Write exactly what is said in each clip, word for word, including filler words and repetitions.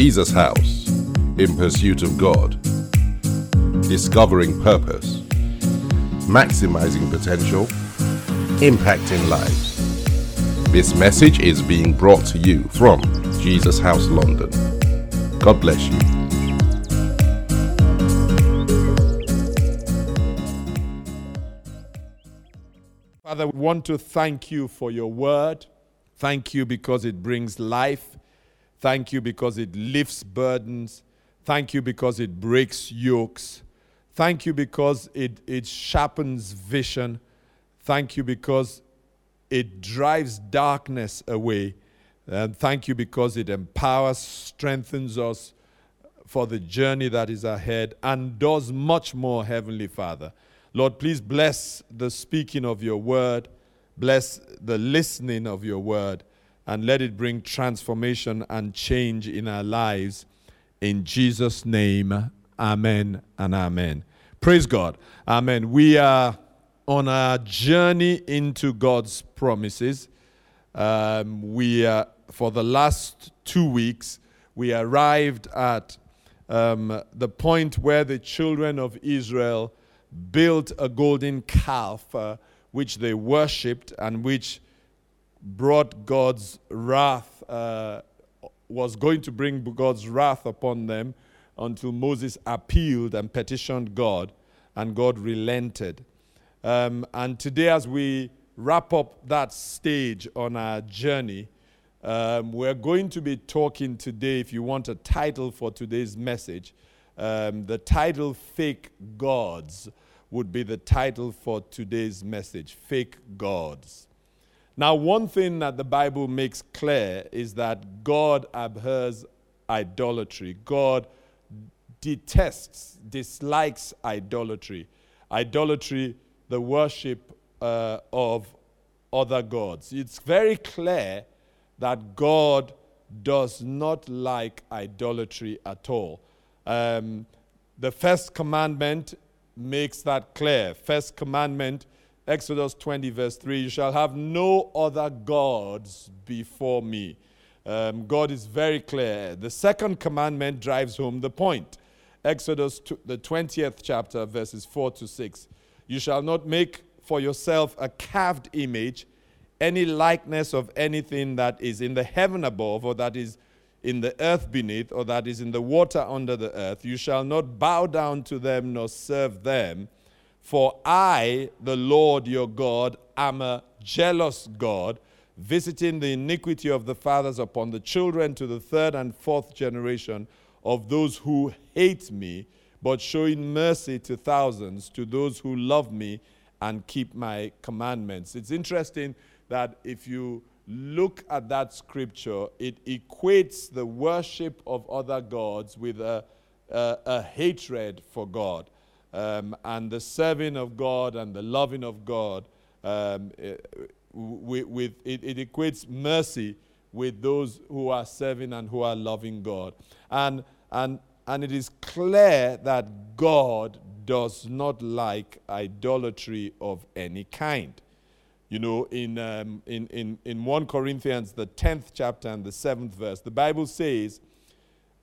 Jesus House, in pursuit of God, discovering purpose, maximizing potential, impacting lives. This message is being brought to you from Jesus House London. God bless you. Father, we want to thank you for your word. Thank you because it brings life. Thank you because it lifts burdens. Thank you because it breaks yokes. Thank you because it, it sharpens vision. Thank you because it drives darkness away. And thank you because it empowers, strengthens us for the journey that is ahead and does much more, Heavenly Father. Lord, please bless the speaking of your word. Bless the listening of your word. And let it bring transformation and change in our lives. In Jesus' name, amen and amen. Praise God. Amen. We are on our journey into God's promises. Um, we are, for the last two weeks, we arrived at um, the point where the children of Israel built a golden calf, uh, which they worshipped and which brought God's wrath, uh, was going to bring God's wrath upon them, until Moses appealed and petitioned God, and God relented. Um, and today, as we wrap up that stage on our journey, um, we're going to be talking today, if you want a title for today's message, um, the title Fake Gods would be the title for today's message, Fake Gods. Now, one thing that the Bible makes clear is that God abhors idolatry. God detests, dislikes idolatry. Idolatry, the worship uh, of other gods. It's very clear that God does not like idolatry at all. Um, the first commandment makes that clear. First commandment, Exodus twenty, verse three, you shall have no other gods before me. Um, God is very clear. The second commandment drives home the point. Exodus, the twentieth chapter, verses four to six. You shall not make for yourself a carved image, any likeness of anything that is in the heaven above, or that is in the earth beneath, or that is in the water under the earth. You shall not bow down to them nor serve them. For I, the Lord your God, am a jealous God, visiting the iniquity of the fathers upon the children to the third and fourth generation of those who hate me, but showing mercy to thousands, to those who love me and keep my commandments. It's interesting that if you look at that scripture, it equates the worship of other gods with a, a, a hatred for God. Um, and the serving of God and the loving of God, um, with, with it, it equates mercy with those who are serving and who are loving God. And and and it is clear that God does not like idolatry of any kind. You know, in um, in, in in First Corinthians, the tenth chapter and the seventh verse, the Bible says,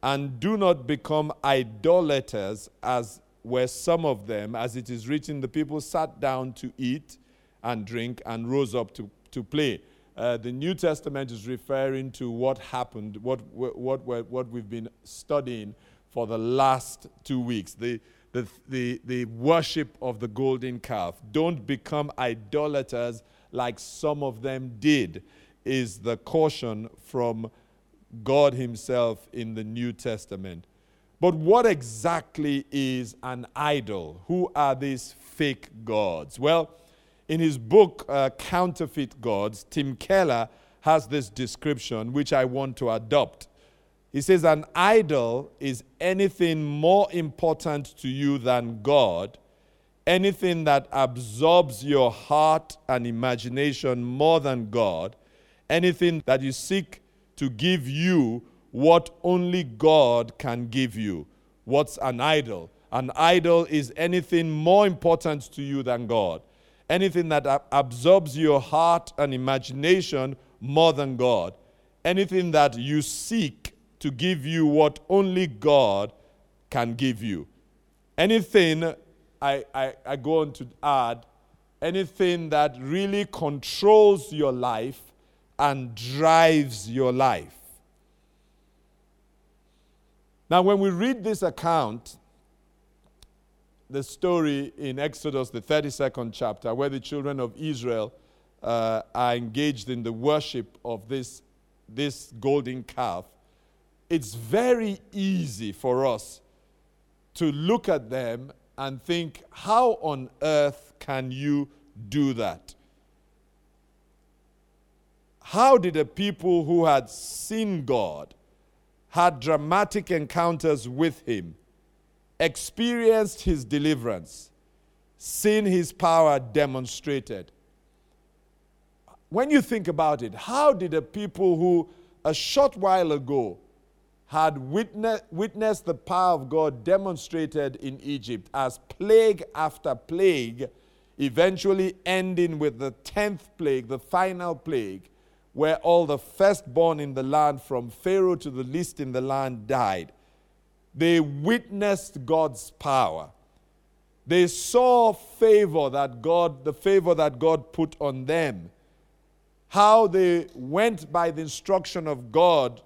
"And do not become idolaters as were some of them, as it is written, the people sat down to eat and drink and rose up to, to play." Uh, the New Testament is referring to what happened, what what what what we've been studying for the last two weeks, the the the, the worship of the golden calf. Don't become idolaters like some of them did, is the caution from God himself in the New Testament. But what exactly is an idol? Who are these fake gods? Well, in his book, uh, Counterfeit Gods, Tim Keller has this description, which I want to adopt. He says, an idol is anything more important to you than God, anything that absorbs your heart and imagination more than God, anything that you seek to give you what only God can give you. What's an idol? An idol is anything more important to you than God. Anything that ab- absorbs your heart and imagination more than God. Anything that you seek to give you what only God can give you. Anything, I, I, I go on to add, anything that really controls your life and drives your life. Now, when we read this account, the story in Exodus, the thirty-second chapter, where the children of Israel uh, are engaged in the worship of this, this golden calf, it's very easy for us to look at them and think, how on earth can you do that? How did the people who had seen God, had dramatic encounters with him, experienced his deliverance, seen his power demonstrated? When you think about it, how did the people who a short while ago had witness, witnessed the power of God demonstrated in Egypt as plague after plague, eventually ending with the tenth plague, the final plague, where all the firstborn in the land from Pharaoh to the least in the land died. They witnessed God's power. They saw favor that God, the favor that God put on them. How they went by the instruction of God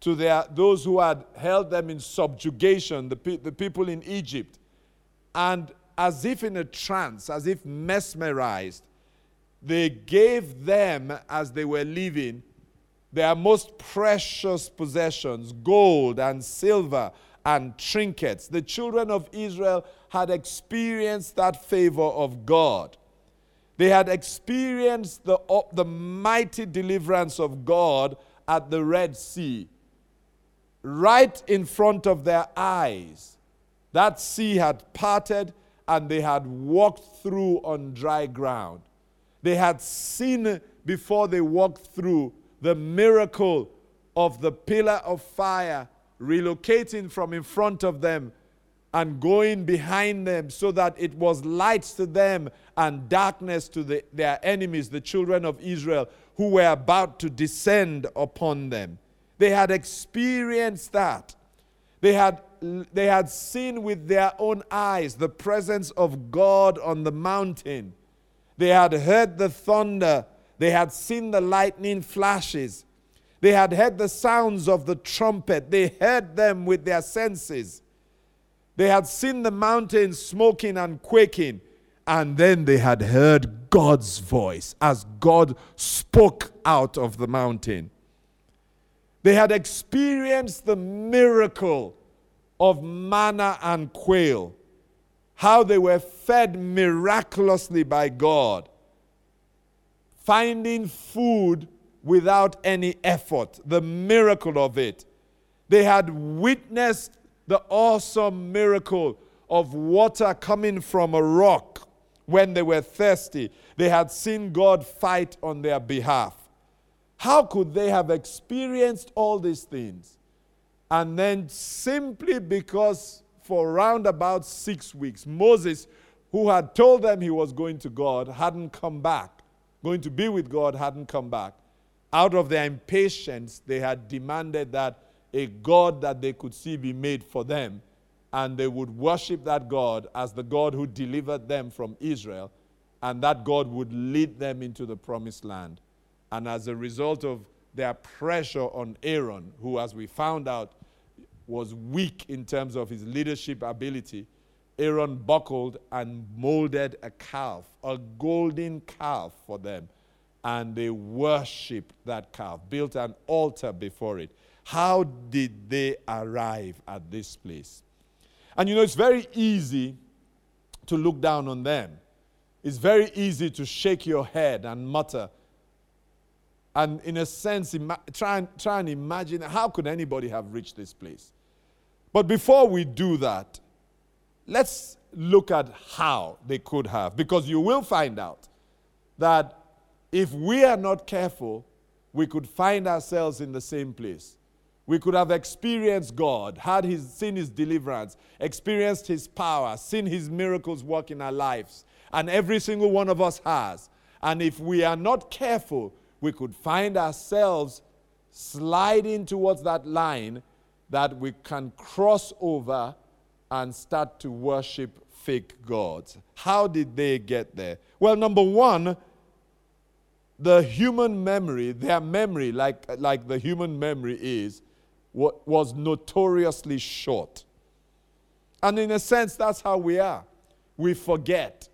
to their, those who had held them in subjugation, the, pe- the people in Egypt. And as if in a trance, as if mesmerized, they gave them, as they were leaving, their most precious possessions, gold and silver and trinkets. The children of Israel had experienced that favor of God. They had experienced the, uh, the mighty deliverance of God at the Red Sea, right in front of their eyes. That sea had parted and they had walked through on dry ground. They had seen before they walked through the miracle of the pillar of fire relocating from in front of them and going behind them so that it was light to them and darkness to the, their enemies, the children of Israel, who were about to descend upon them. They had experienced that. They had, they had seen with their own eyes the presence of God on the mountain. They had heard the thunder. They had seen the lightning flashes. They had heard the sounds of the trumpet. They heard them with their senses. They had seen the mountains smoking and quaking. And then they had heard God's voice as God spoke out of the mountain. They had experienced the miracle of manna and quail. How they were fed miraculously by God, finding food without any effort, the miracle of it. They had witnessed the awesome miracle of water coming from a rock when they were thirsty. They had seen God fight on their behalf. How could they have experienced all these things? And then simply because for around about six weeks, Moses, who had told them he was going to God, hadn't come back, going to be with God, hadn't come back. Out of their impatience, they had demanded that a God that they could see be made for them, and they would worship that God as the God who delivered them from Israel, and that God would lead them into the promised land. And as a result of their pressure on Aaron, who, as we found out, was weak in terms of his leadership ability, Aaron buckled and molded a calf, a golden calf for them. And they worshipped that calf, built an altar before it. How did they arrive at this place? And you know, it's very easy to look down on them. It's very easy to shake your head and mutter. And in a sense, ima- try, and, try and imagine, how could anybody have reached this place? But before we do that, let's look at how they could have. Because you will find out that if we are not careful, we could find ourselves in the same place. We could have experienced God, had his, seen his deliverance, experienced his power, seen his miracles work in our lives. And every single one of us has. And if we are not careful, we could find ourselves sliding towards that line that we can cross over and start to worship fake gods. How did they get there? Well, number one, the human memory, their memory, like, like the human memory is, was notoriously short. And in a sense, that's how we are. We forget.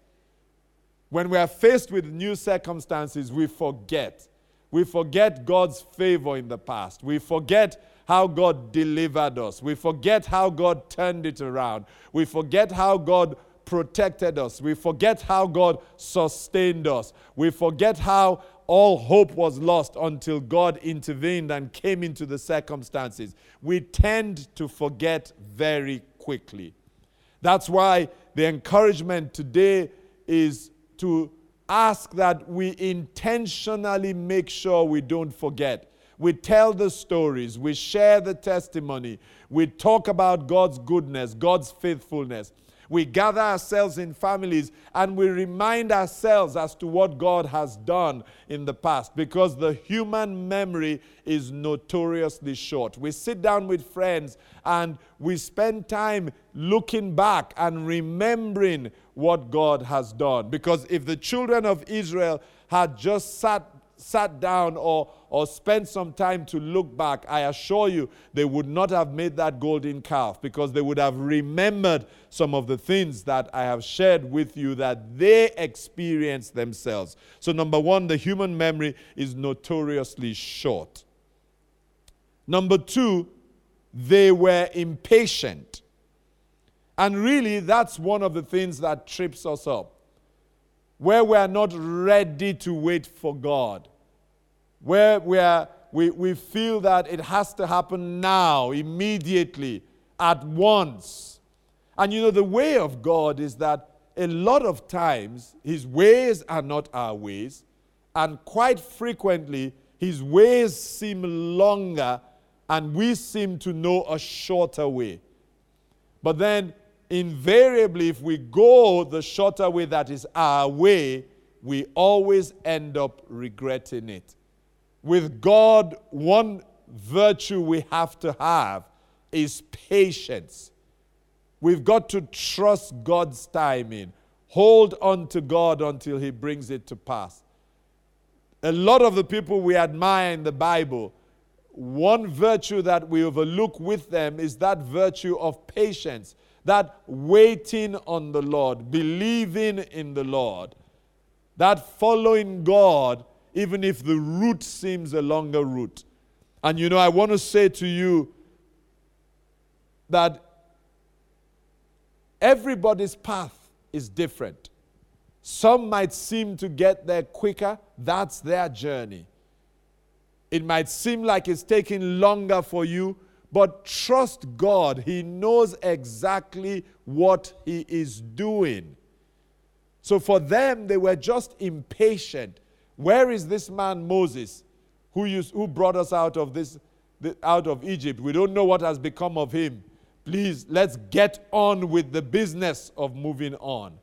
When we are faced with new circumstances, we forget. We forget God's favor in the past. We forget how God delivered us. We forget how God turned it around. We forget how God protected us. We forget how God sustained us. We forget how all hope was lost until God intervened and came into the circumstances. We tend to forget very quickly. That's why the encouragement today is to ask that we intentionally make sure we don't forget. We tell the stories. We share the testimony. We talk about God's goodness, God's faithfulness. We gather ourselves in families and we remind ourselves as to what God has done in the past, because the human memory is notoriously short. We sit down with friends and we spend time looking back and remembering what God has done. Because if the children of Israel had just sat sat down or, or spent some time to look back, I assure you they would not have made that golden calf, because they would have remembered some of the things that I have shared with you that they experienced themselves. So number one, the human memory is notoriously short. Number two, they were impatient. And really, that's one of the things that trips us up. Where we are not ready to wait for God, where we are, we, we feel that it has to happen now, immediately, at once. And you know, the way of God is that a lot of times His ways are not our ways, and quite frequently His ways seem longer and we seem to know a shorter way. But then invariably, if we go the shorter way that is our way, we always end up regretting it. With God, one virtue we have to have is patience. We've got to trust God's timing. Hold on to God until He brings it to pass. A lot of the people we admire in the Bible, one virtue that we overlook with them is that virtue of patience. That waiting on the Lord, believing in the Lord, that following God, even if the route seems a longer route. And you know, I want to say to you that everybody's path is different. Some might seem to get there quicker. That's their journey. It might seem like it's taking longer for you, but trust God. He knows exactly what He is doing. So for them, they were just impatient. Where is this man Moses, who used, who brought us out of this, the, out of Egypt? We don't know what has become of him. Please, let's get on with the business of moving on.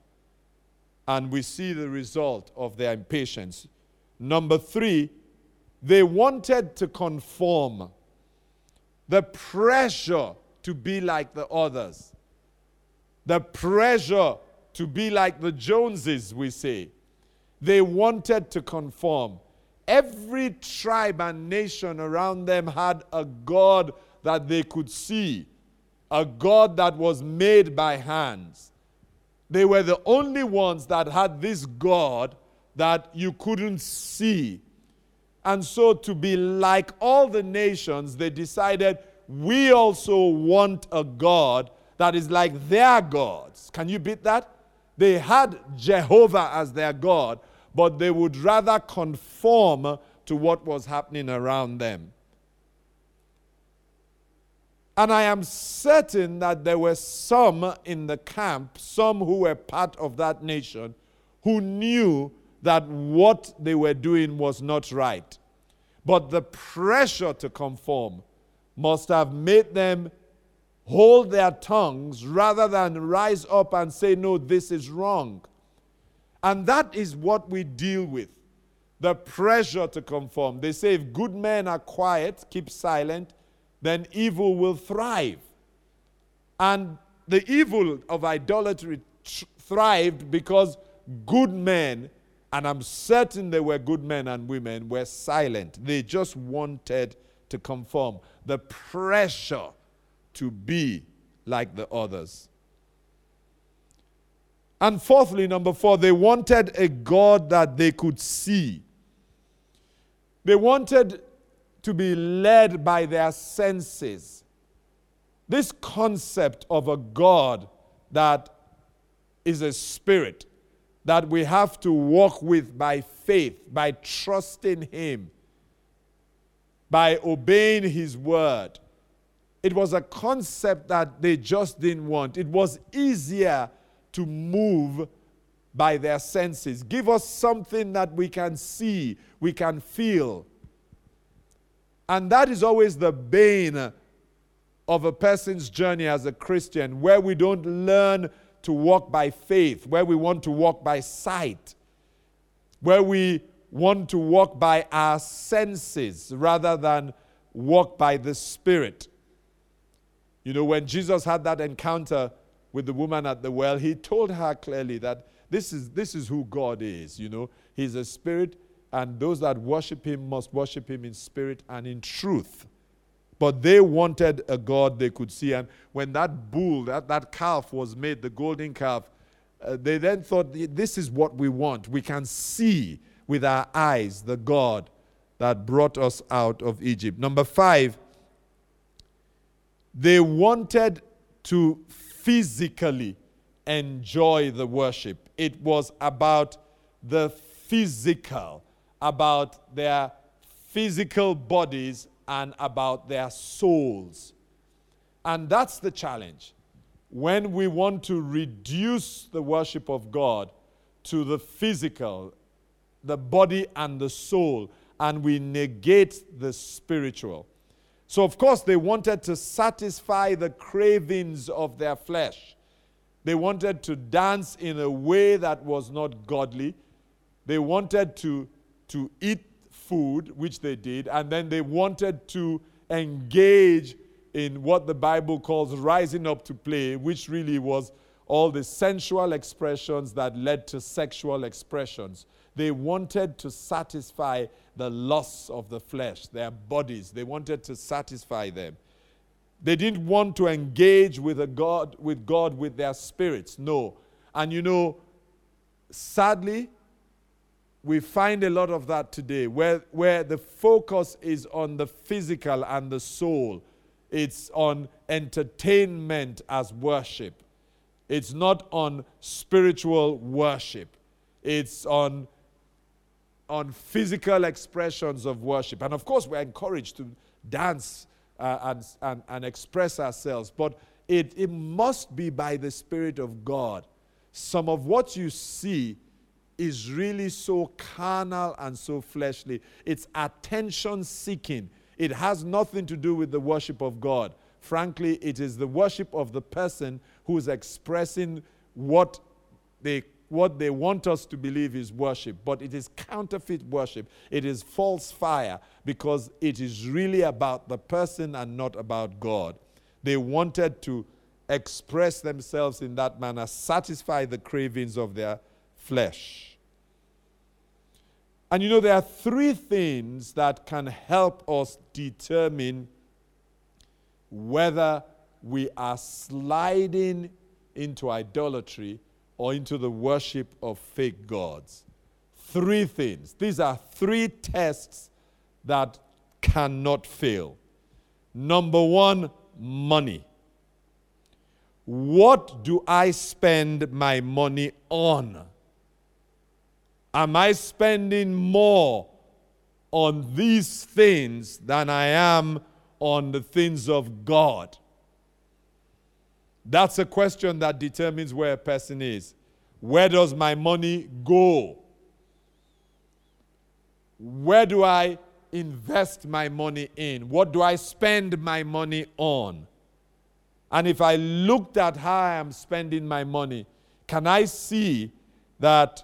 And we see the result of their impatience. Number three, they wanted to conform. The pressure to be like the others. The pressure to be like the Joneses, we say. They wanted to conform. Every tribe and nation around them had a God that they could see, a God that was made by hands. They were the only ones that had this God that you couldn't see. And so to be like all the nations, they decided, we also want a God that is like their gods. Can you beat that? They had Jehovah as their God, but they would rather conform to what was happening around them. And I am certain that there were some in the camp, some who were part of that nation, who knew that what they were doing was not right. But the pressure to conform must have made them hold their tongues rather than rise up and say, no, this is wrong. And that is what we deal with. the pressure to conform. They say if good men are quiet, keep silent, then evil will thrive. And the evil of idolatry tr- thrived because good men, and I'm certain they were good men and women, were silent. They just wanted to conform. The pressure to be like the others. And fourthly, number four, they wanted a God that they could see. They wanted to be led by their senses. This concept of a God that is a spirit, that we have to walk with by faith, by trusting Him, by obeying His word. It was a concept that they just didn't want. It was easier to move by their senses. Give us something that we can see, we can feel. And that is always the bane of a person's journey as a Christian, where we don't learn to walk by faith, where we want to walk by sight, where we want to walk by our senses rather than walk by the Spirit. You know, when Jesus had that encounter with the woman at the well, he told her clearly that this is this is who God is, you know. He's a spirit, and those that worship him must worship him in spirit and in truth. But they wanted a God they could see. And when that bull, that, that calf was made, the golden calf, uh, they then thought, this is what we want. We can see with our eyes the God that brought us out of Egypt. Number five, they wanted to physically enjoy the worship. It was about the physical, about their physical bodies and about their souls. And that's the challenge. When we want to reduce the worship of God to the physical, the body and the soul, and we negate the spiritual. So, of course, they wanted to satisfy the cravings of their flesh. They wanted to dance in a way that was not godly. They wanted to, to eat food, which they did, and then they wanted to engage in what the Bible calls rising up to play, which really was all the sensual expressions that led to sexual expressions. They wanted to satisfy the lusts of the flesh, their bodies. They wanted to satisfy them. They didn't want to engage with a God, with God, with their spirits. No. And you know, sadly, we find a lot of that today, where, where the focus is on the physical and the soul. It's on entertainment as worship. It's not on spiritual worship. It's on on physical expressions of worship. And of course, we're encouraged to dance uh, and, and, and express ourselves, but it, it must be by the Spirit of God. Some of what you see is really so carnal and so fleshly. It's attention-seeking. It has nothing to do with the worship of God. Frankly, it is the worship of the person who is expressing what they what they want us to believe is worship, but it is counterfeit worship. It is false fire because it is really about the person and not about God. They wanted to express themselves in that manner, satisfy the cravings of their flesh. And you know, there are three things that can help us determine whether we are sliding into idolatry or into the worship of fake gods. Three things. These are three tests that cannot fail. Number one, money. What do I spend my money on? Am I spending more on these things than I am on the things of God? That's a question that determines where a person is. Where does my money go? Where do I invest my money in? What do I spend my money on? And if I looked at how I am spending my money, can I see that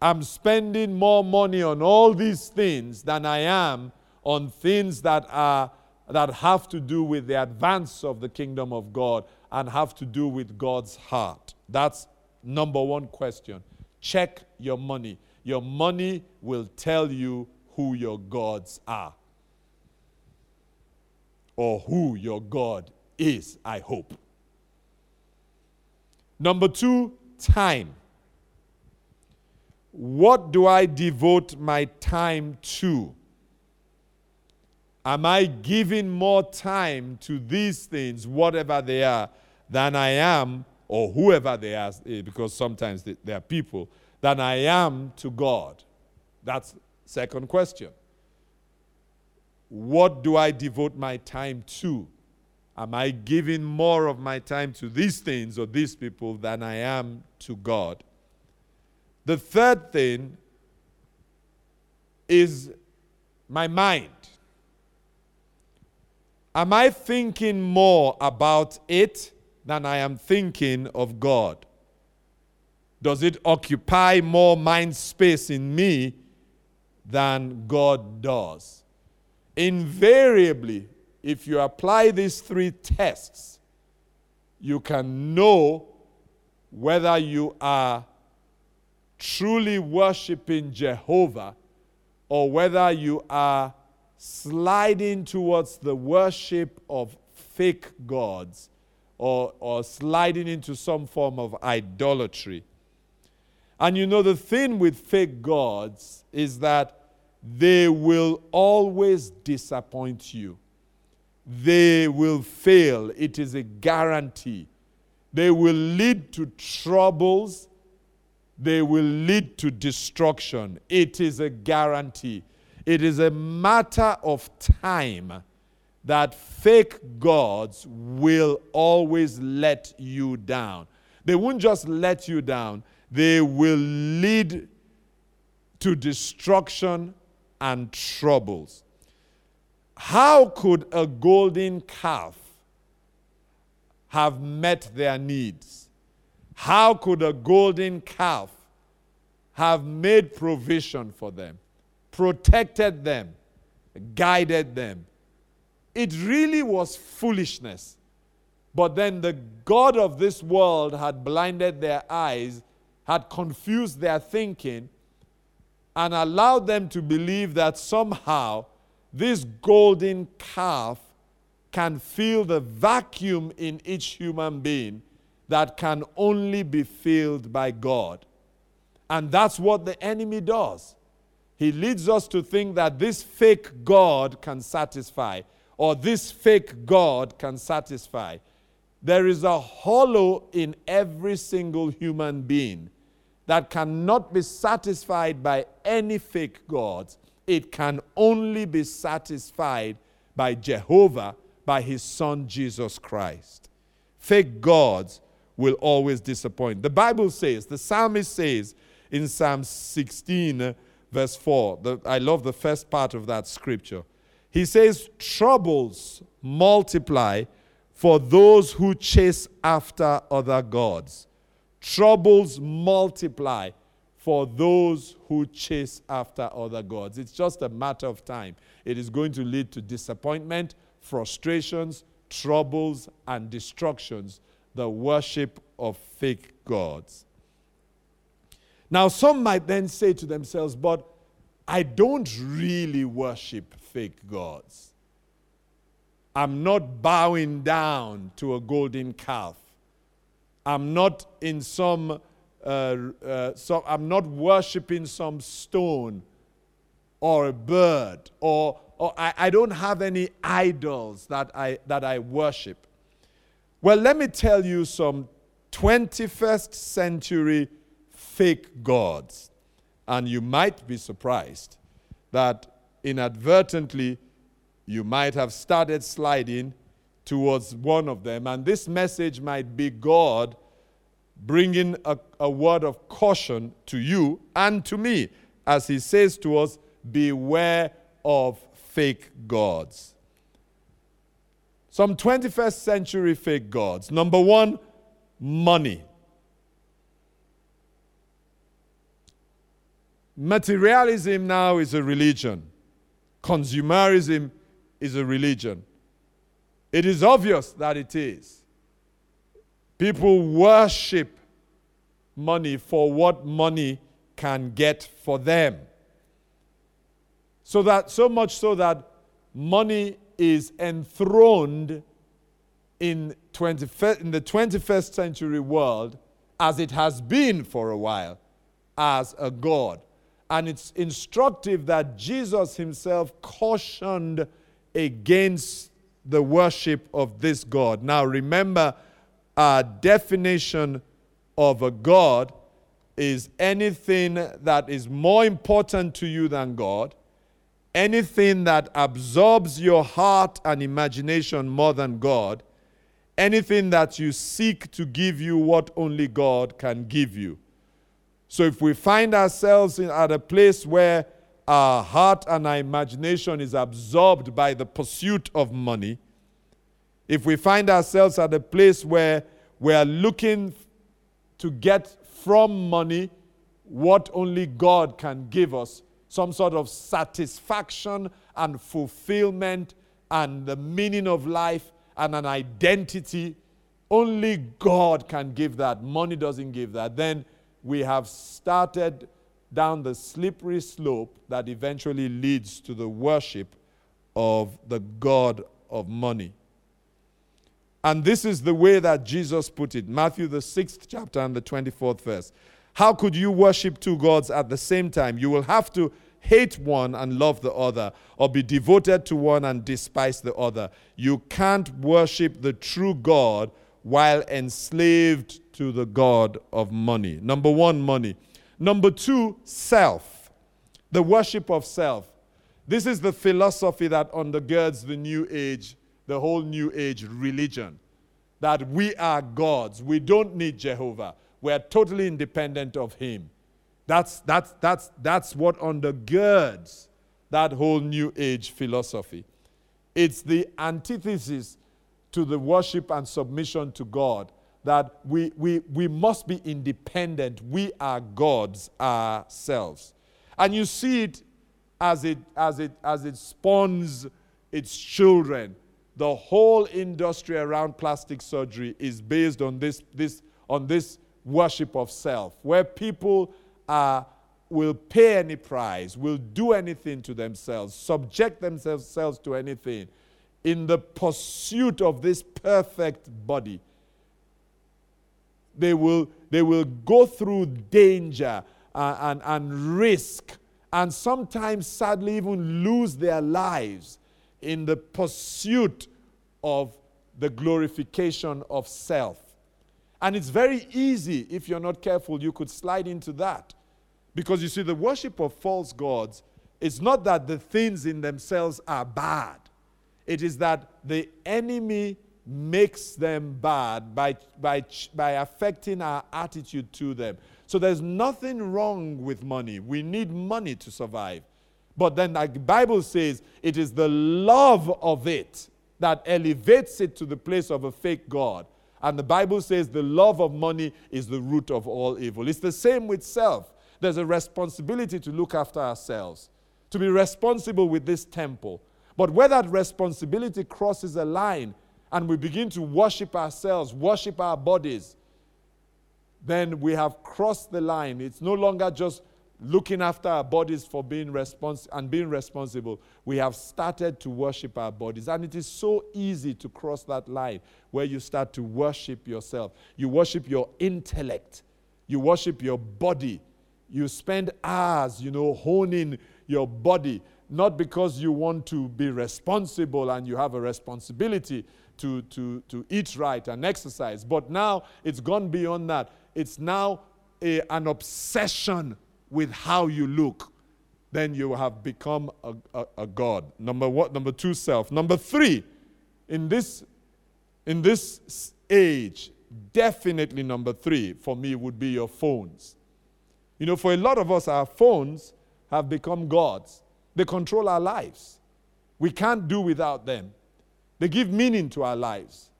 I'm spending more money on all these things than I am on things that are that have to do with the advance of the kingdom of God and have to do with God's heart. That's number one question. Check your money. Your money will tell you who your gods are. Or who your God is, I hope. Number two, time. What do I devote my time to? Am I giving more time to these things, whatever they are, than I am, or whoever they are, because sometimes they, they are people, than I am to God? That's the second question. What do I devote my time to? Am I giving more of my time to these things or these people than I am to God? The third thing is my mind. Am I thinking more about it than I am thinking of God? Does it occupy more mind space in me than God does? Invariably, if you apply these three tests, you can know whether you are truly worshiping Jehovah or whether you are sliding towards the worship of fake gods or, or sliding into some form of idolatry. And you know, the thing with fake gods is that they will always disappoint you. They will fail. It is a guarantee. They will lead to troubles. They will lead to destruction. It is a guarantee. It is a matter of time that fake gods will always let you down. They won't just let you down. They will lead to destruction and troubles. How could a golden calf have met their needs? How could a golden calf have made provision for them? Protected them, guided them. It really was foolishness. But then the god of this world had blinded their eyes, had confused their thinking, and allowed them to believe that somehow this golden calf can fill the vacuum in each human being that can only be filled by God. And that's what the enemy does. He leads us to think that this fake God can satisfy, or this fake God can satisfy. There is a hollow in every single human being that cannot be satisfied by any fake gods. It can only be satisfied by Jehovah, by his son Jesus Christ. Fake gods will always disappoint. The Bible says, the psalmist says in Psalm sixteen, verse four, the, I love the first part of that scripture. He says, troubles multiply for those who chase after other gods. Troubles multiply for those who chase after other gods. It's just a matter of time. It is going to lead to disappointment, frustrations, troubles, and destructions, the worship of fake gods. Now, some might then say to themselves, but I don't really worship fake gods. I'm not bowing down to a golden calf. I'm not in some, uh, uh, so I'm not worshiping some stone or a bird, or, or I, I don't have any idols that I, that I worship. Well, let me tell you some twenty-first century fake gods. And you might be surprised that inadvertently you might have started sliding towards one of them. And this message might be God bringing a, a word of caution to you and to me as he says to us, beware of fake gods. Some twenty-first century fake gods. Number one, money. Materialism now is a religion. Consumerism is a religion. It is obvious that it is. People worship money for what money can get for them. So that, so much so that money is enthroned in, twenty, in the twenty-first century world, as it has been for a while, as a god. And it's instructive that Jesus himself cautioned against the worship of this god. Now remember, our definition of a god is anything that is more important to you than God, anything that absorbs your heart and imagination more than God, anything that you seek to give you what only God can give you. So if we find ourselves in, at a place where our heart and our imagination is absorbed by the pursuit of money, if we find ourselves at a place where we are looking to get from money what only God can give us, some sort of satisfaction and fulfillment and the meaning of life and an identity, only God can give that, money doesn't give that, then we have started down the slippery slope that eventually leads to the worship of the god of money. And this is the way that Jesus put it. Matthew, the sixth chapter and the twenty-fourth verse. How could you worship two gods at the same time? You will have to hate one and love the other, or be devoted to one and despise the other. You can't worship the true God while enslaved to the god of money. Number one, money. Number two, self. The worship of self. This is the philosophy that undergirds the new age, the whole new age religion. That we are gods. We don't need Jehovah. We are totally independent of him. That's, that's, that's, that's what undergirds that whole new age philosophy. It's the antithesis to the worship and submission to God, that we, we, we must be independent. We are gods ourselves. And you see it as it, as it, as it spawns its children. The whole industry around plastic surgery is based on this, this, on this worship of self, where people are, will pay any price, will do anything to themselves, subject themselves to anything, in the pursuit of this perfect body. They will, they will go through danger uh, and, and risk, and sometimes, sadly, even lose their lives in the pursuit of the glorification of self. And it's very easy, if you're not careful, you could slide into that. Because you see, the worship of false gods, it's not that the things in themselves are bad. It is that the enemy makes them bad by, by, by affecting our attitude to them. So there's nothing wrong with money. We need money to survive. But then, like the Bible says, it is the love of it that elevates it to the place of a fake god. And the Bible says the love of money is the root of all evil. It's the same with self. There's a responsibility to look after ourselves, to be responsible with this temple. But where that responsibility crosses a line and we begin to worship ourselves, worship our bodies, then we have crossed the line. It's no longer just looking after our bodies for being respons- and being responsible. We have started to worship our bodies. And it is so easy to cross that line where you start to worship yourself. You worship your intellect. You worship your body. You spend hours, you know, honing your body. Not because you want to be responsible and you have a responsibility to, to, to eat right and exercise. But now it's gone beyond that. It's now a, an obsession with how you look. Then you have become a, a, a god. Number one, number two, self. Number three, in this, in this age, definitely number three for me would be your phones. You know, for a lot of us, our phones have become gods. They control our lives. We can't do without them. They give meaning to our lives.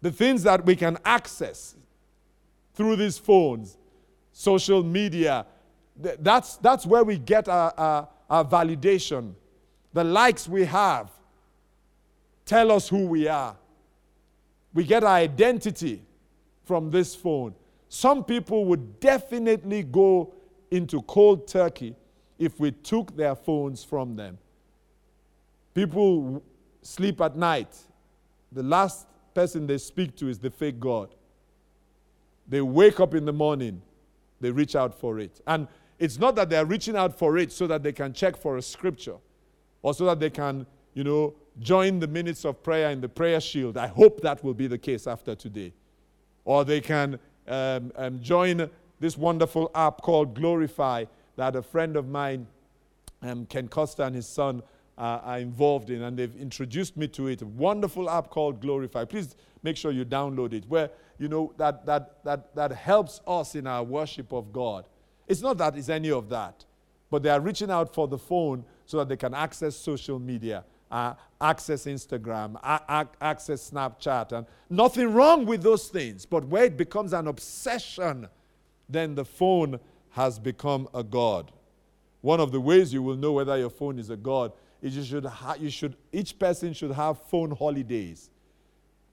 The things that we can access through these phones, social media, th- that's, that's where we get our, our, our validation. The likes we have tell us who we are. We get our identity from this phone. Some people would definitely go into cold turkey if we took their phones from them. People sleep at night. The last person they speak to is the fake God. They wake up in the morning, they reach out for it. And it's not that they're reaching out for it so that they can check for a scripture or so that they can, you know, join the minutes of prayer in the prayer shield. I hope that will be the case after today. Or they can um, um, join this wonderful app called Glorify that a friend of mine, um, Ken Costa, and his son uh, are involved in, and they've introduced me to it. A wonderful app called Glorify. Please make sure you download it, where, you know, that that that that helps us in our worship of God. It's not that it's any of that, but they are reaching out for the phone so that they can access social media, uh, access Instagram, uh, uh, access Snapchat, and nothing wrong with those things. But where it becomes an obsession, then the phone has become a god. One of the ways you will know whether your phone is a god is you should ha- you should each person should have phone holidays,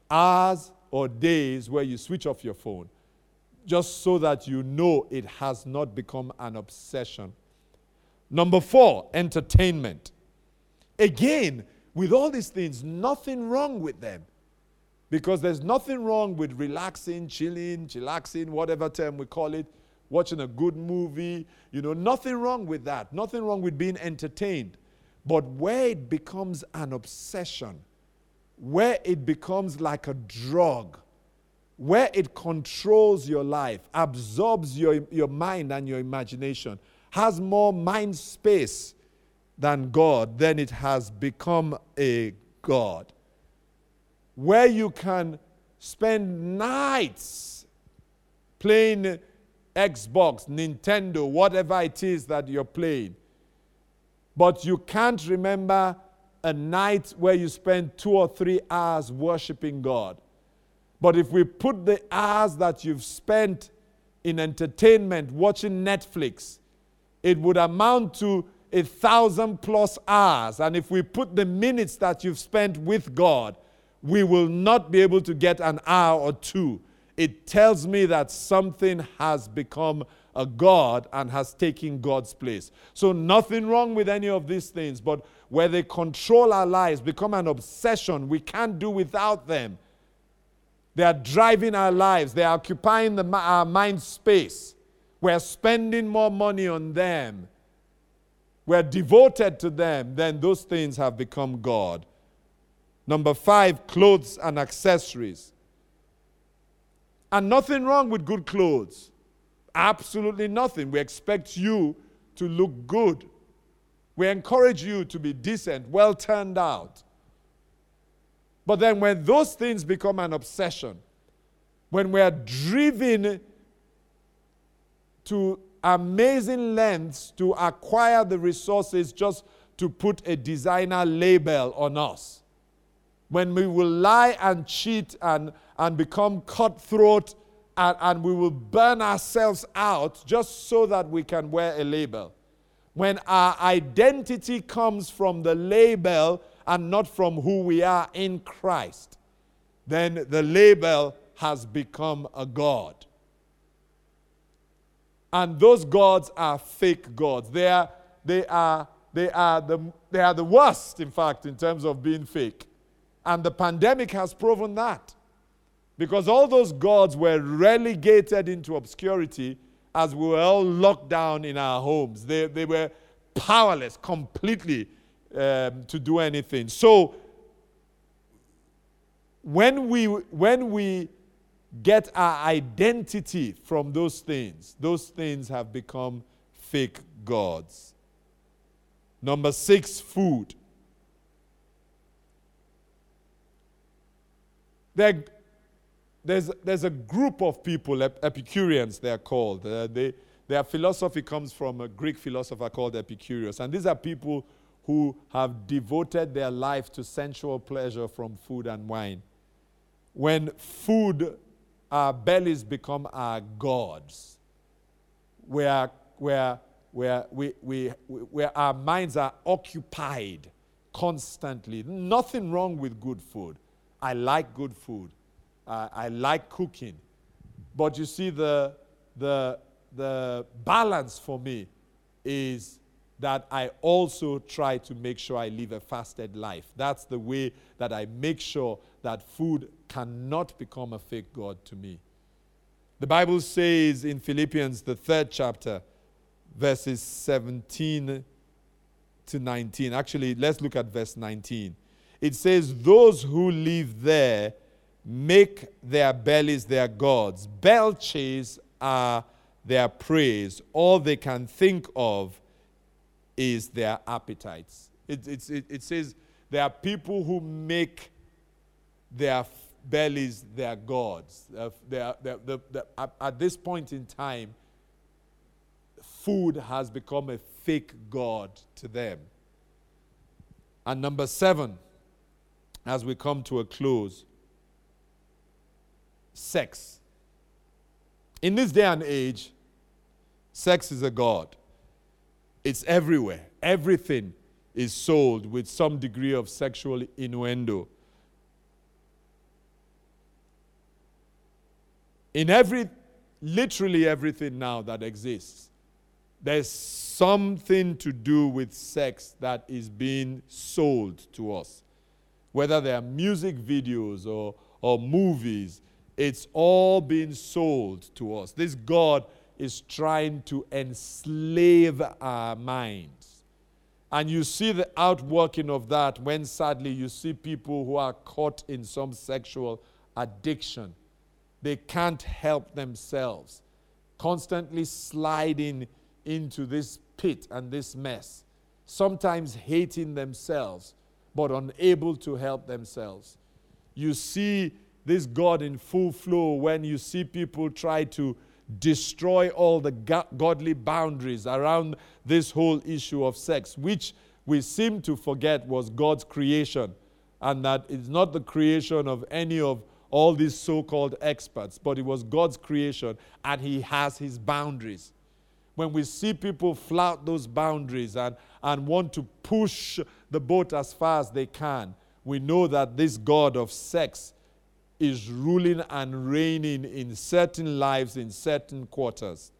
hours or days where you switch off your phone, just so that you know it has not become an obsession. Number four, entertainment. Again, with all these things, nothing wrong with them, because there's nothing wrong with relaxing, chilling, chillaxing, whatever term we call it, watching a good movie, you know, nothing wrong with that. Nothing wrong with being entertained. But where it becomes an obsession, where it becomes like a drug, where it controls your life, absorbs your, your mind and your imagination, has more mind space than God, then it has become a god. Where you can spend nights playing Xbox, Nintendo, whatever it is that you're playing, but you can't remember a night where you spend two or three hours worshiping God. But if we put the hours that you've spent in entertainment, watching Netflix, it would amount to a thousand plus hours. And if we put the minutes that you've spent with God, we will not be able to get an hour or two. It tells me that something has become a god and has taken God's place. So nothing wrong with any of these things, but where they control our lives, become an obsession, we can't do without them. They are driving our lives. They are occupying the, our mind space. We're spending more money on them. We're devoted to them. Then those things have become God. Number five, clothes and accessories. And nothing wrong with good clothes. Absolutely nothing. We expect you to look good. We encourage you to be decent, well turned out. But then when those things become an obsession, when we are driven to amazing lengths to acquire the resources just to put a designer label on us, when we will lie and cheat and, and become cutthroat and, and we will burn ourselves out just so that we can wear a label. When our identity comes from the label and not from who we are in Christ, then the label has become a god. And those gods are fake gods. They are, they are, they are the, they are the worst, in fact, in terms of being fake. And the pandemic has proven that, because all those gods were relegated into obscurity as we were all locked down in our homes. They, they were powerless completely um, to do anything. So when we when we get our identity from those things, those things have become fake gods. Number six, food. There, there's, there's a group of people, Epicureans they're called. Uh, they, their philosophy comes from a Greek philosopher called Epicurus. And these are people who have devoted their life to sensual pleasure from food and wine. When food, our bellies become our gods. We are, we are where, we, we, where our minds are occupied constantly. Nothing wrong with good food. I like good food. Uh, I like cooking. But you see, the, the, the balance for me is that I also try to make sure I live a fasted life. That's the way that I make sure that food cannot become a fake god to me. The Bible says in Philippians, the third chapter, verses seventeen to nineteen. Actually, let's look at verse nineteen. It says, those who live there make their bellies their gods. Belches are their praise. All they can think of is their appetites. It, it, it, it says there are people who make their f- bellies their gods. Uh, they're, they're, they're, they're, at, at this point in time, food has become a fake god to them. And number seven, as we come to a close, sex. In this day and age, sex is a god. It's everywhere. Everything is sold with some degree of sexual innuendo. In every, literally everything now that exists, there's something to do with sex that is being sold to us. Whether they are music videos or, or movies, it's all being sold to us. This God is trying to enslave our minds. And you see the outworking of that when, sadly, you see people who are caught in some sexual addiction. They can't help themselves, constantly sliding into this pit and this mess, sometimes hating themselves, but unable to help themselves. You see this God in full flow when you see people try to destroy all the go- godly boundaries around this whole issue of sex, which we seem to forget was God's creation, and that it's not the creation of any of all these so-called experts, but it was God's creation, and he has his boundaries. When we see people flout those boundaries and, and want to push the boat as far as they can, we know that this God of sex is ruling and reigning in certain lives, in certain quarters.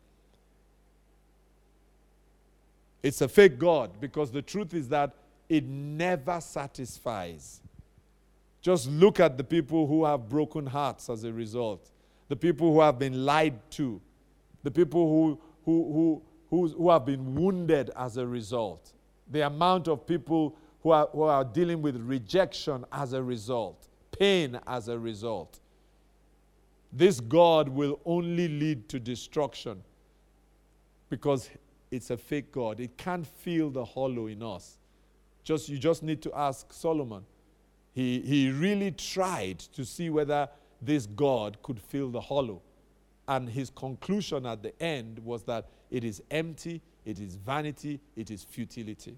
It's a fake god, because the truth is that it never satisfies. Just look at the people who have broken hearts as a result, the people who have been lied to, the people who who who who, who have been wounded as a result, the amount of people who are, who are dealing with rejection as a result, pain as a result. This God will only lead to destruction because it's a fake god. It can't fill the hollow in us. Just you just need to ask Solomon. He, he really tried to see whether this God could fill the hollow. And his conclusion at the end was that it is empty, it is vanity, it is futility.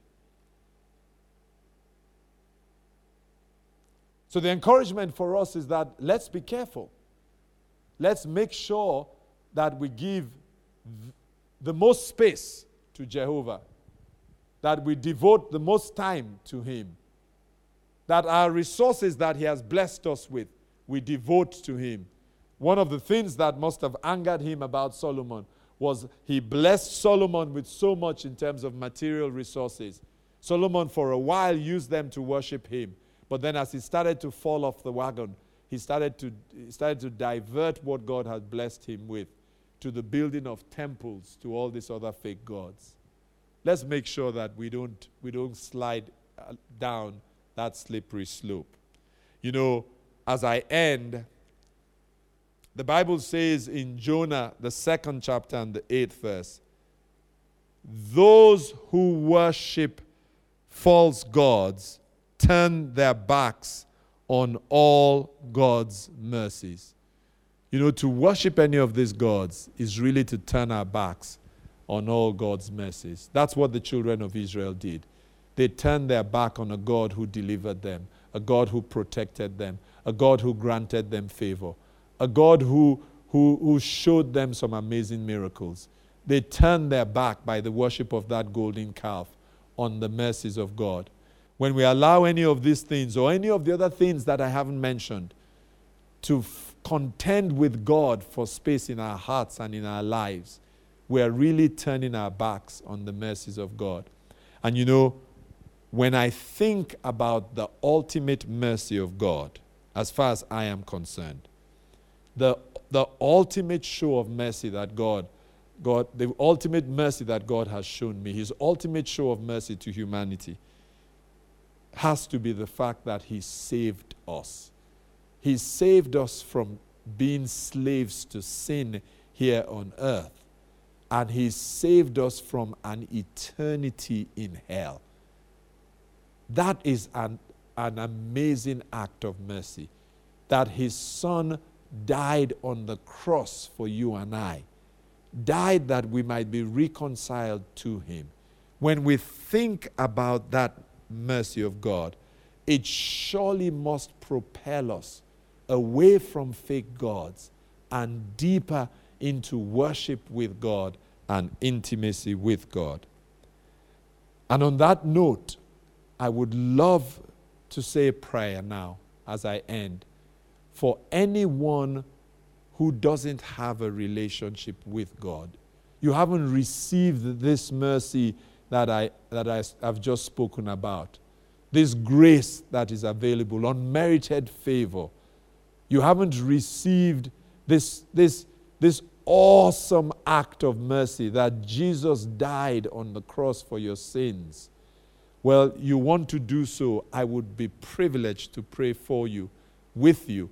So the encouragement for us is that let's be careful. Let's make sure that we give the most space to Jehovah, that we devote the most time to him, that our resources that he has blessed us with, we devote to him. One of the things that must have angered him about Solomon was he blessed Solomon with so much in terms of material resources. Solomon, for a while, used them to worship him. But then as he started to fall off the wagon, he started to, he started to divert what God had blessed him with to the building of temples to all these other fake gods. Let's make sure that we don't, we don't slide down that slippery slope. You know, as I end, the Bible says in Jonah, the second chapter and the eighth verse, those who worship false gods turn their backs on all God's mercies. You know, to worship any of these gods is really to turn our backs on all God's mercies. That's what the children of Israel did. They turned their back on a God who delivered them, a God who protected them, a God who granted them favor, a God who, who, who showed them some amazing miracles. They turned their back by the worship of that golden calf on the mercies of God. When we allow any of these things or any of the other things that I haven't mentioned to f- contend with God for space in our hearts and in our lives, we are really turning our backs on the mercies of God. And you know, when I think about the ultimate mercy of God, as far as I am concerned, the the ultimate show of mercy that God, God, the ultimate mercy that God has shown me, His ultimate show of mercy to humanity, has to be the fact that He saved us. He saved us from being slaves to sin here on earth, and He saved us from an eternity in hell. That is an, an amazing act of mercy, that His Son died on the cross for you and I, died that we might be reconciled to Him. When we think about that mercy of God, it surely must propel us away from fake gods and deeper into worship with God and intimacy with God. And on that note, I would love to say a prayer now as I end for anyone who doesn't have a relationship with God. You haven't received this mercy that I that I have just spoken about, this grace that is available, unmerited favor. You haven't received this, this, this awesome act of mercy that Jesus died on the cross for your sins. Well, you want to do so, I would be privileged to pray for you, with you,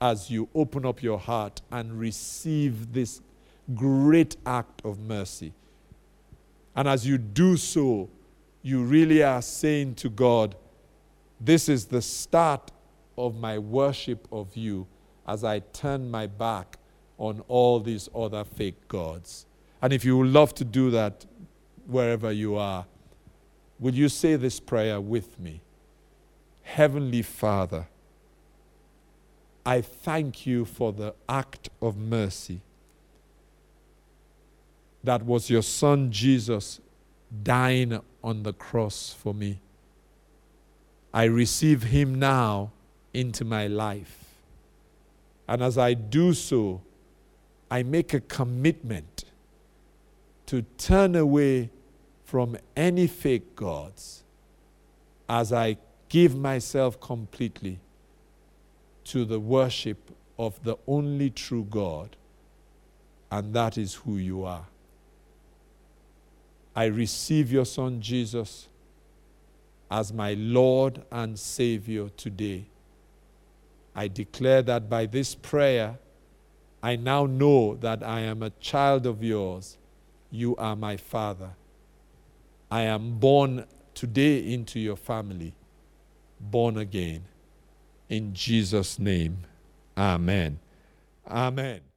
as you open up your heart and receive this great act of mercy. And as you do so, you really are saying to God, this is the start of my worship of you as I turn my back on all these other fake gods. And if you would love to do that wherever you are, will you say this prayer with me? Heavenly Father, I thank you for the act of mercy that was your Son Jesus dying on the cross for me. I receive Him now into my life. And as I do so, I make a commitment to turn away from any fake gods as I give myself completely to the worship of the only true God, and that is who you are. I receive your Son Jesus as my Lord and Savior today. I declare that by this prayer, I now know that I am a child of yours. You are my Father. I am born today into your family, born again. In Jesus' name, amen. Amen.